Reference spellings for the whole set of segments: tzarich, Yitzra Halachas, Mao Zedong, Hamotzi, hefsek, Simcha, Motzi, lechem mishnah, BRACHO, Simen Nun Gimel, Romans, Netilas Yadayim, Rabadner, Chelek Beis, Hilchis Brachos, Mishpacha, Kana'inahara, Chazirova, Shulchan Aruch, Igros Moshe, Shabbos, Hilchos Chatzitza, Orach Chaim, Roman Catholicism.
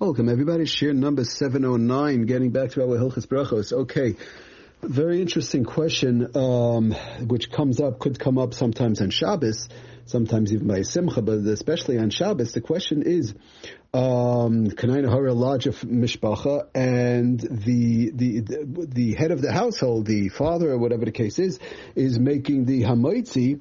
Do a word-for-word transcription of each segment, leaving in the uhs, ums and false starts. Welcome everybody, share number seven oh nine, getting back to our Hilchis Brachos. Okay, very interesting question, um, which comes up, could come up sometimes on Shabbos, sometimes even by Simcha, but especially on Shabbos. The question is, um, Kana'inahara lodge of Mishpacha, and the, the the the head of the household, the father or whatever the case is, is making the Hamotzi,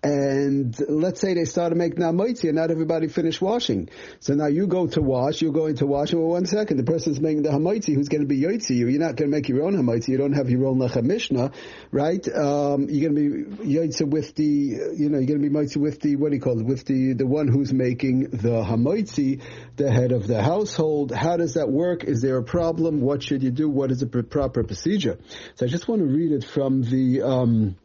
and let's say they start to make hamotzi and not everybody finished washing. So now you go to wash, you're going to wash, and well, one second, the person's making the hamotzi who's going to be yotzi you. You're not going to make your own hamotzi, you don't have your own lechem mishnah, right? Um, you're going to be yotzi with the, you know, you're going to be motzi with the, what do you call it, with the, the one who's making the hamotzi, the head of the household. How does that work? Is there a problem? What should you do? What is the proper procedure? So I just want to read it from the, um,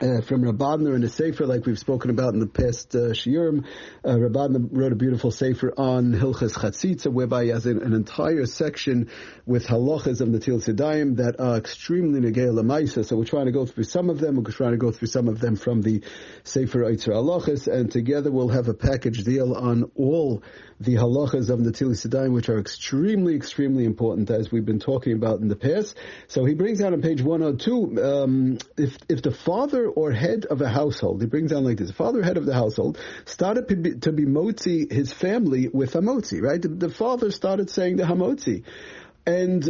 Uh, from Rabadner in the Sefer, like we've spoken about in the past uh, shiurim. uh, Rabadner wrote a beautiful Sefer on Hilchos Chatzitza, whereby he has an, an entire section with halachas of Netilas Yadayim that are extremely negei l'maisa. So we're trying to go through some of them. We're trying to go through some of them from the Sefer Yitzra Halachas, and together we'll have a package deal on all the halachas of Netilas Yadayim, which are extremely, extremely important, as we've been talking about in the past. So he brings out on page one oh two, um, if if the father or head of a household, he brings down like this, father head of the household started to be, to be motzi his family with hamotzi, right? The, the father started saying the hamotzi. And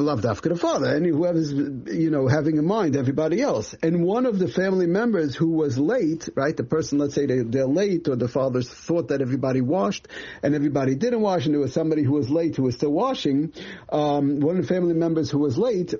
love dafka the father, and whoever's, you know, having in mind everybody else. And one of the family members who was late, right, the person, let's say they, they're late, or the father thought that everybody washed and everybody didn't wash, and there was somebody who was late who was still washing, um, one of the family members who was late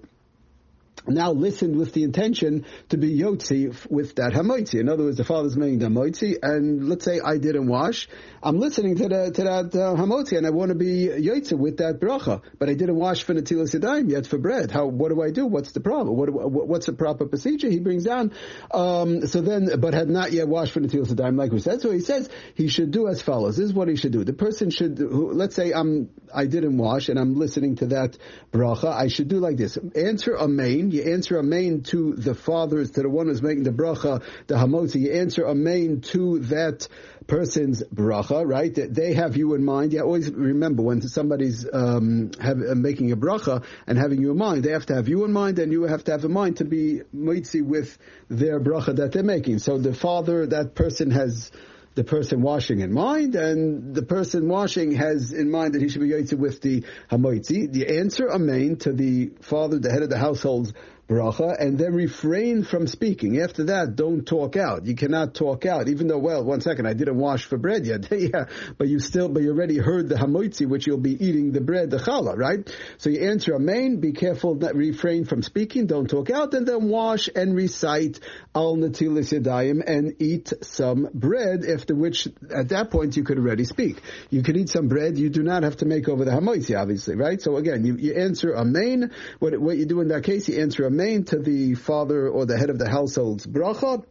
now listened with the intention to be yotzi with that hamotzi. In other words, the father's making the hamotzi, and let's say I didn't wash. I'm listening to the to that uh, hamotzi, and I want to be yotzi with that bracha, but I didn't wash for netilas yadayim yet for bread. How? What do I do? What's the problem? What? what what's the proper procedure? He brings down. Um, so then, but had not yet washed for netilas yadayim, like we said. So he says he should do as follows. This is what he should do. The person should, who, let's say I'm I didn't wash, and I'm listening to that bracha. I should do like this. Answer amen. You answer amen to the fathers, to the one who's making the bracha, the hamotzi. You answer amen to that person's bracha, right? They have you in mind. You always remember when somebody's um, have, uh, making a bracha and having you in mind, they have to have you in mind, and you have to have in mind to be mitzi with their bracha that they're making. So the father, that person has the person washing in mind, and the person washing has in mind that he should be yotzi with the hamotzi. The answer amen to the father, the head of the household's bracha, and then refrain from speaking. After that, don't talk out. You cannot talk out, even though, well, one second, I didn't wash for bread yet. yeah, but you still, but you already heard the hamotzi, which you'll be eating the bread, the challah, right? So you answer amen, be careful, not refrain from speaking, don't talk out, and then wash and recite al netilas yadayim and eat some bread, after which, at that point, you could already speak. You could eat some bread, you do not have to make over the hamotzi, obviously, right? So again, you, you answer amen. What, what you do in that case, you answer amen to the father or the head of the household's bracha.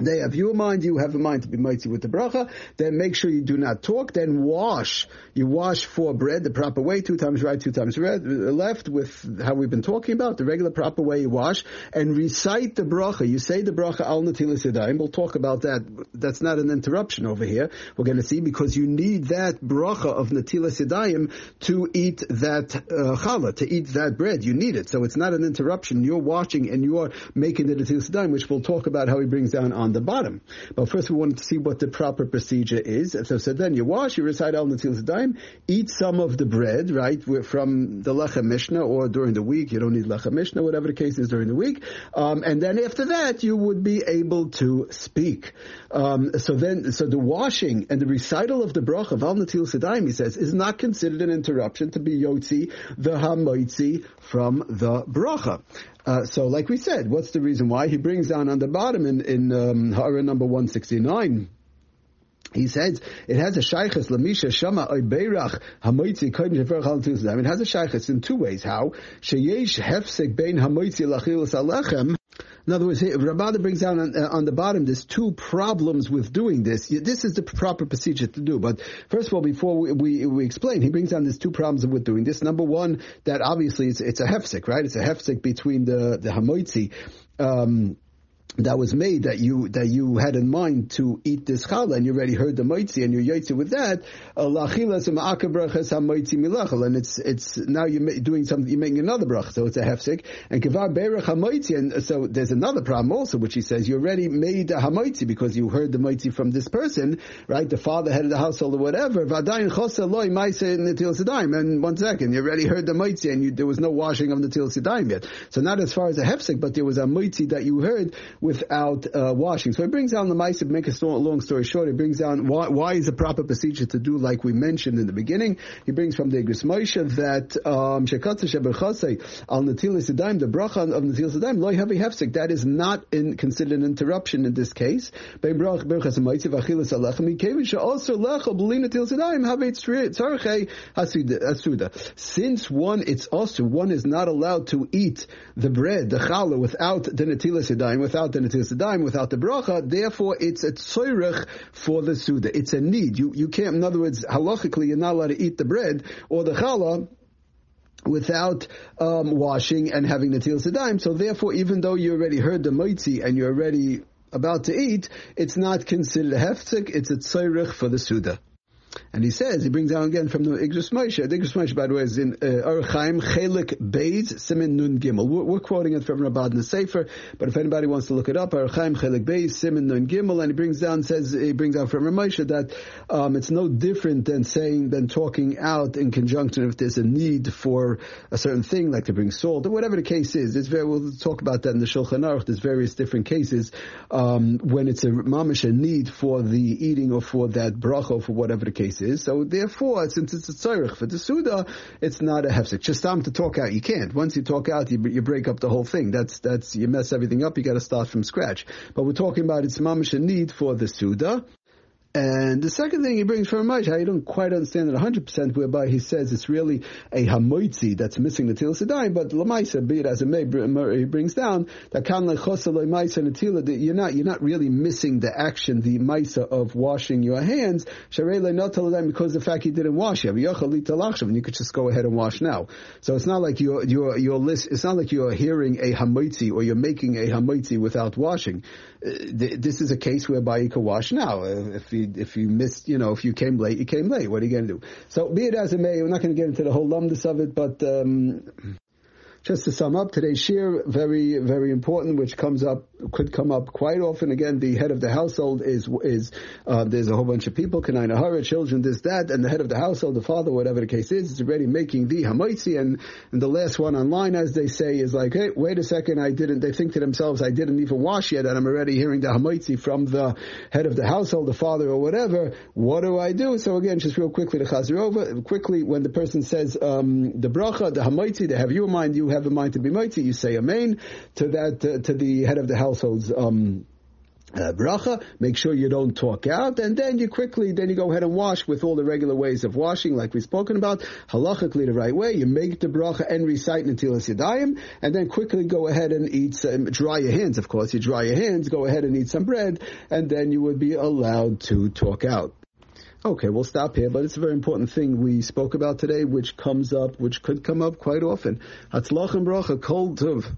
They have you in mind, you have in mind to be mitzi with the bracha. Then make sure you do not talk. Then wash. You wash for bread the proper way, two times right, two times red, left, with how we've been talking about, the regular proper way you wash. And recite the bracha. You say the bracha al netilas yadayim. We'll talk about that. That's not an interruption over here. We're going to see, because you need that bracha of netilas yadayim to eat that uh, challah, to eat that bread. You need it. So it's not an interruption. You're washing and you're making the netilas yadayim, which we'll talk about how he brings down on the bottom. But first we wanted to see what the proper procedure is. So, so then you wash, you recite al netilas yadayim, eat some of the bread, right, from the lechem mishnah, or during the week, you don't need lechem mishnah, whatever the case is during the week. Um, and then after that, you would be able to speak. Um, so then, so the washing and the recital of the bracha of al netilas yadayim, he says, is not considered an interruption to be yotzi the hamotzi from the bracha. Uh, so, like we said, what's the reason why? He brings down on the bottom in, in um, Ha'ara number one sixty-nine. He says, it has a shaykhis, lamisha, shama, oibeirach, hamotzi, koim, shefer, chal, tuzlam. It has a shaykhis in two ways. How? Sheyesh, hefsek, bein, hamotzi, lachilas, alechem. In other words, Rabada brings down on, uh, on the bottom, there's two problems with doing this. This is the proper procedure to do. But first of all, before we, we, we explain, he brings down there's two problems with doing this. Number one, that obviously it's, it's a hefsek, right? It's a hefsek between the, the hamotzi, um, that was made that you that you had in mind to eat this challah, and you already heard the motzi and you're yotze with that, and it's it's now you're doing something, you're making another brach, so it's a hefsek. And kevar berach hamotzi, and so there's another problem also, which he says you already made a hamotzi because you heard the motzi from this person, right? The father, head of the household, or whatever. And one second, you already heard the motzi, and you, there was no washing of the Netilas Yadayim yet. So not as far as a hefsek, but there was a motzi that you heard without uh, washing. So it brings down the ma'aseh. Make a long story short, it brings down why, why is the proper procedure to do like we mentioned in the beginning. He brings from the Igros Moshe that um, al Netilas Yadayim, the bracha of Netilas Yadayim lo hevi hefsek. That is not in, considered an interruption in this case. Since one, it's also one is not allowed to eat the bread, the challah, without the Netilas Yadayim, without the Netilas Yadayim, without the bracha, therefore it's a tzarich for the suda. It's a need. You you can't, in other words, halachically you're not allowed to eat the bread or the challah without um, washing and having Netilas Yadayim. So therefore, even though you already heard the motzi and you're already about to eat, it's not considered a hefsek, it's a tzarich for the suda. And he says, he brings down again from the Igros Moshe. The Igros Moshe, by the way, is in Orach Chaim, Chelek Beis, Simen Nun Gimel. We're, we're quoting it from Rabadner Sefer, but if anybody wants to look it up, Orach Chaim, Chelek Beis, Simen Nun Gimel, and he brings down, says, he brings down from Ramosha that um, it's no different than saying, than talking out in conjunction if there's a need for a certain thing, like to bring salt, or whatever the case is. It's very, we'll talk about that in the Shulchan Aruch. There's various different cases um, when it's a mamisha need for the eating or for that bracha or for whatever the case is. So therefore, since it's a tzarich for the suda, it's not a hefsek. Just time to talk out, you can't. Once you talk out, you, you break up the whole thing. That's that's you mess everything up. You got to start from scratch. But we're talking about it's mamish a need for the suda. And the second thing he brings from Moshe, I don't quite understand it one hundred percent, whereby he says it's really a hamotzi that's missing the Netilas Yadayim, but l'maisa, be it as it may, he brings down that kan lechosel l'maisa netilah, you're not, you're not really missing the action, the maisa of washing your hands, sharei le'notel l'dayim, because of the fact he didn't wash you, and you could just go ahead and wash now. So it's not like you're, you're, you're list, it's not like you're hearing a hamotzi or you're making a hamotzi without washing. This is a case whereby you could wash now. If you If you missed, you know, if you came late, you came late. What are you going to do? So, be it as it may, we're not going to get into the whole lumdus of it, but um, just to sum up, today's shir, very, very important, which comes up, could come up quite often. Again, the head of the household is, is uh, there's a whole bunch of people, Kana'inahara, children, this, that, and the head of the household, the father, whatever the case is, is already making the hamotzi, and, and the last one online, as they say, is like, hey, wait a second, I didn't, they think to themselves, I didn't even wash yet, and I'm already hearing the hamotzi from the head of the household, the father, or whatever, what do I do? So again, just real quickly, the Chazirova, quickly, when the person says um, the bracha, the hamotzi, they have you in mind, you have in mind to be mighty, you say amen to that, uh, to the head of the household's um Uh, bracha, make sure you don't talk out, and then you quickly, then you go ahead and wash with all the regular ways of washing, like we've spoken about, halachically the right way, you make the bracha and recite Netilas Yadayim, and then quickly go ahead and eat some, dry your hands, of course, you dry your hands, go ahead and eat some bread, and then you would be allowed to talk out. Okay, we'll stop here, but it's a very important thing we spoke about today, which comes up, which could come up quite often. Hatzlach and bracha, kol tov.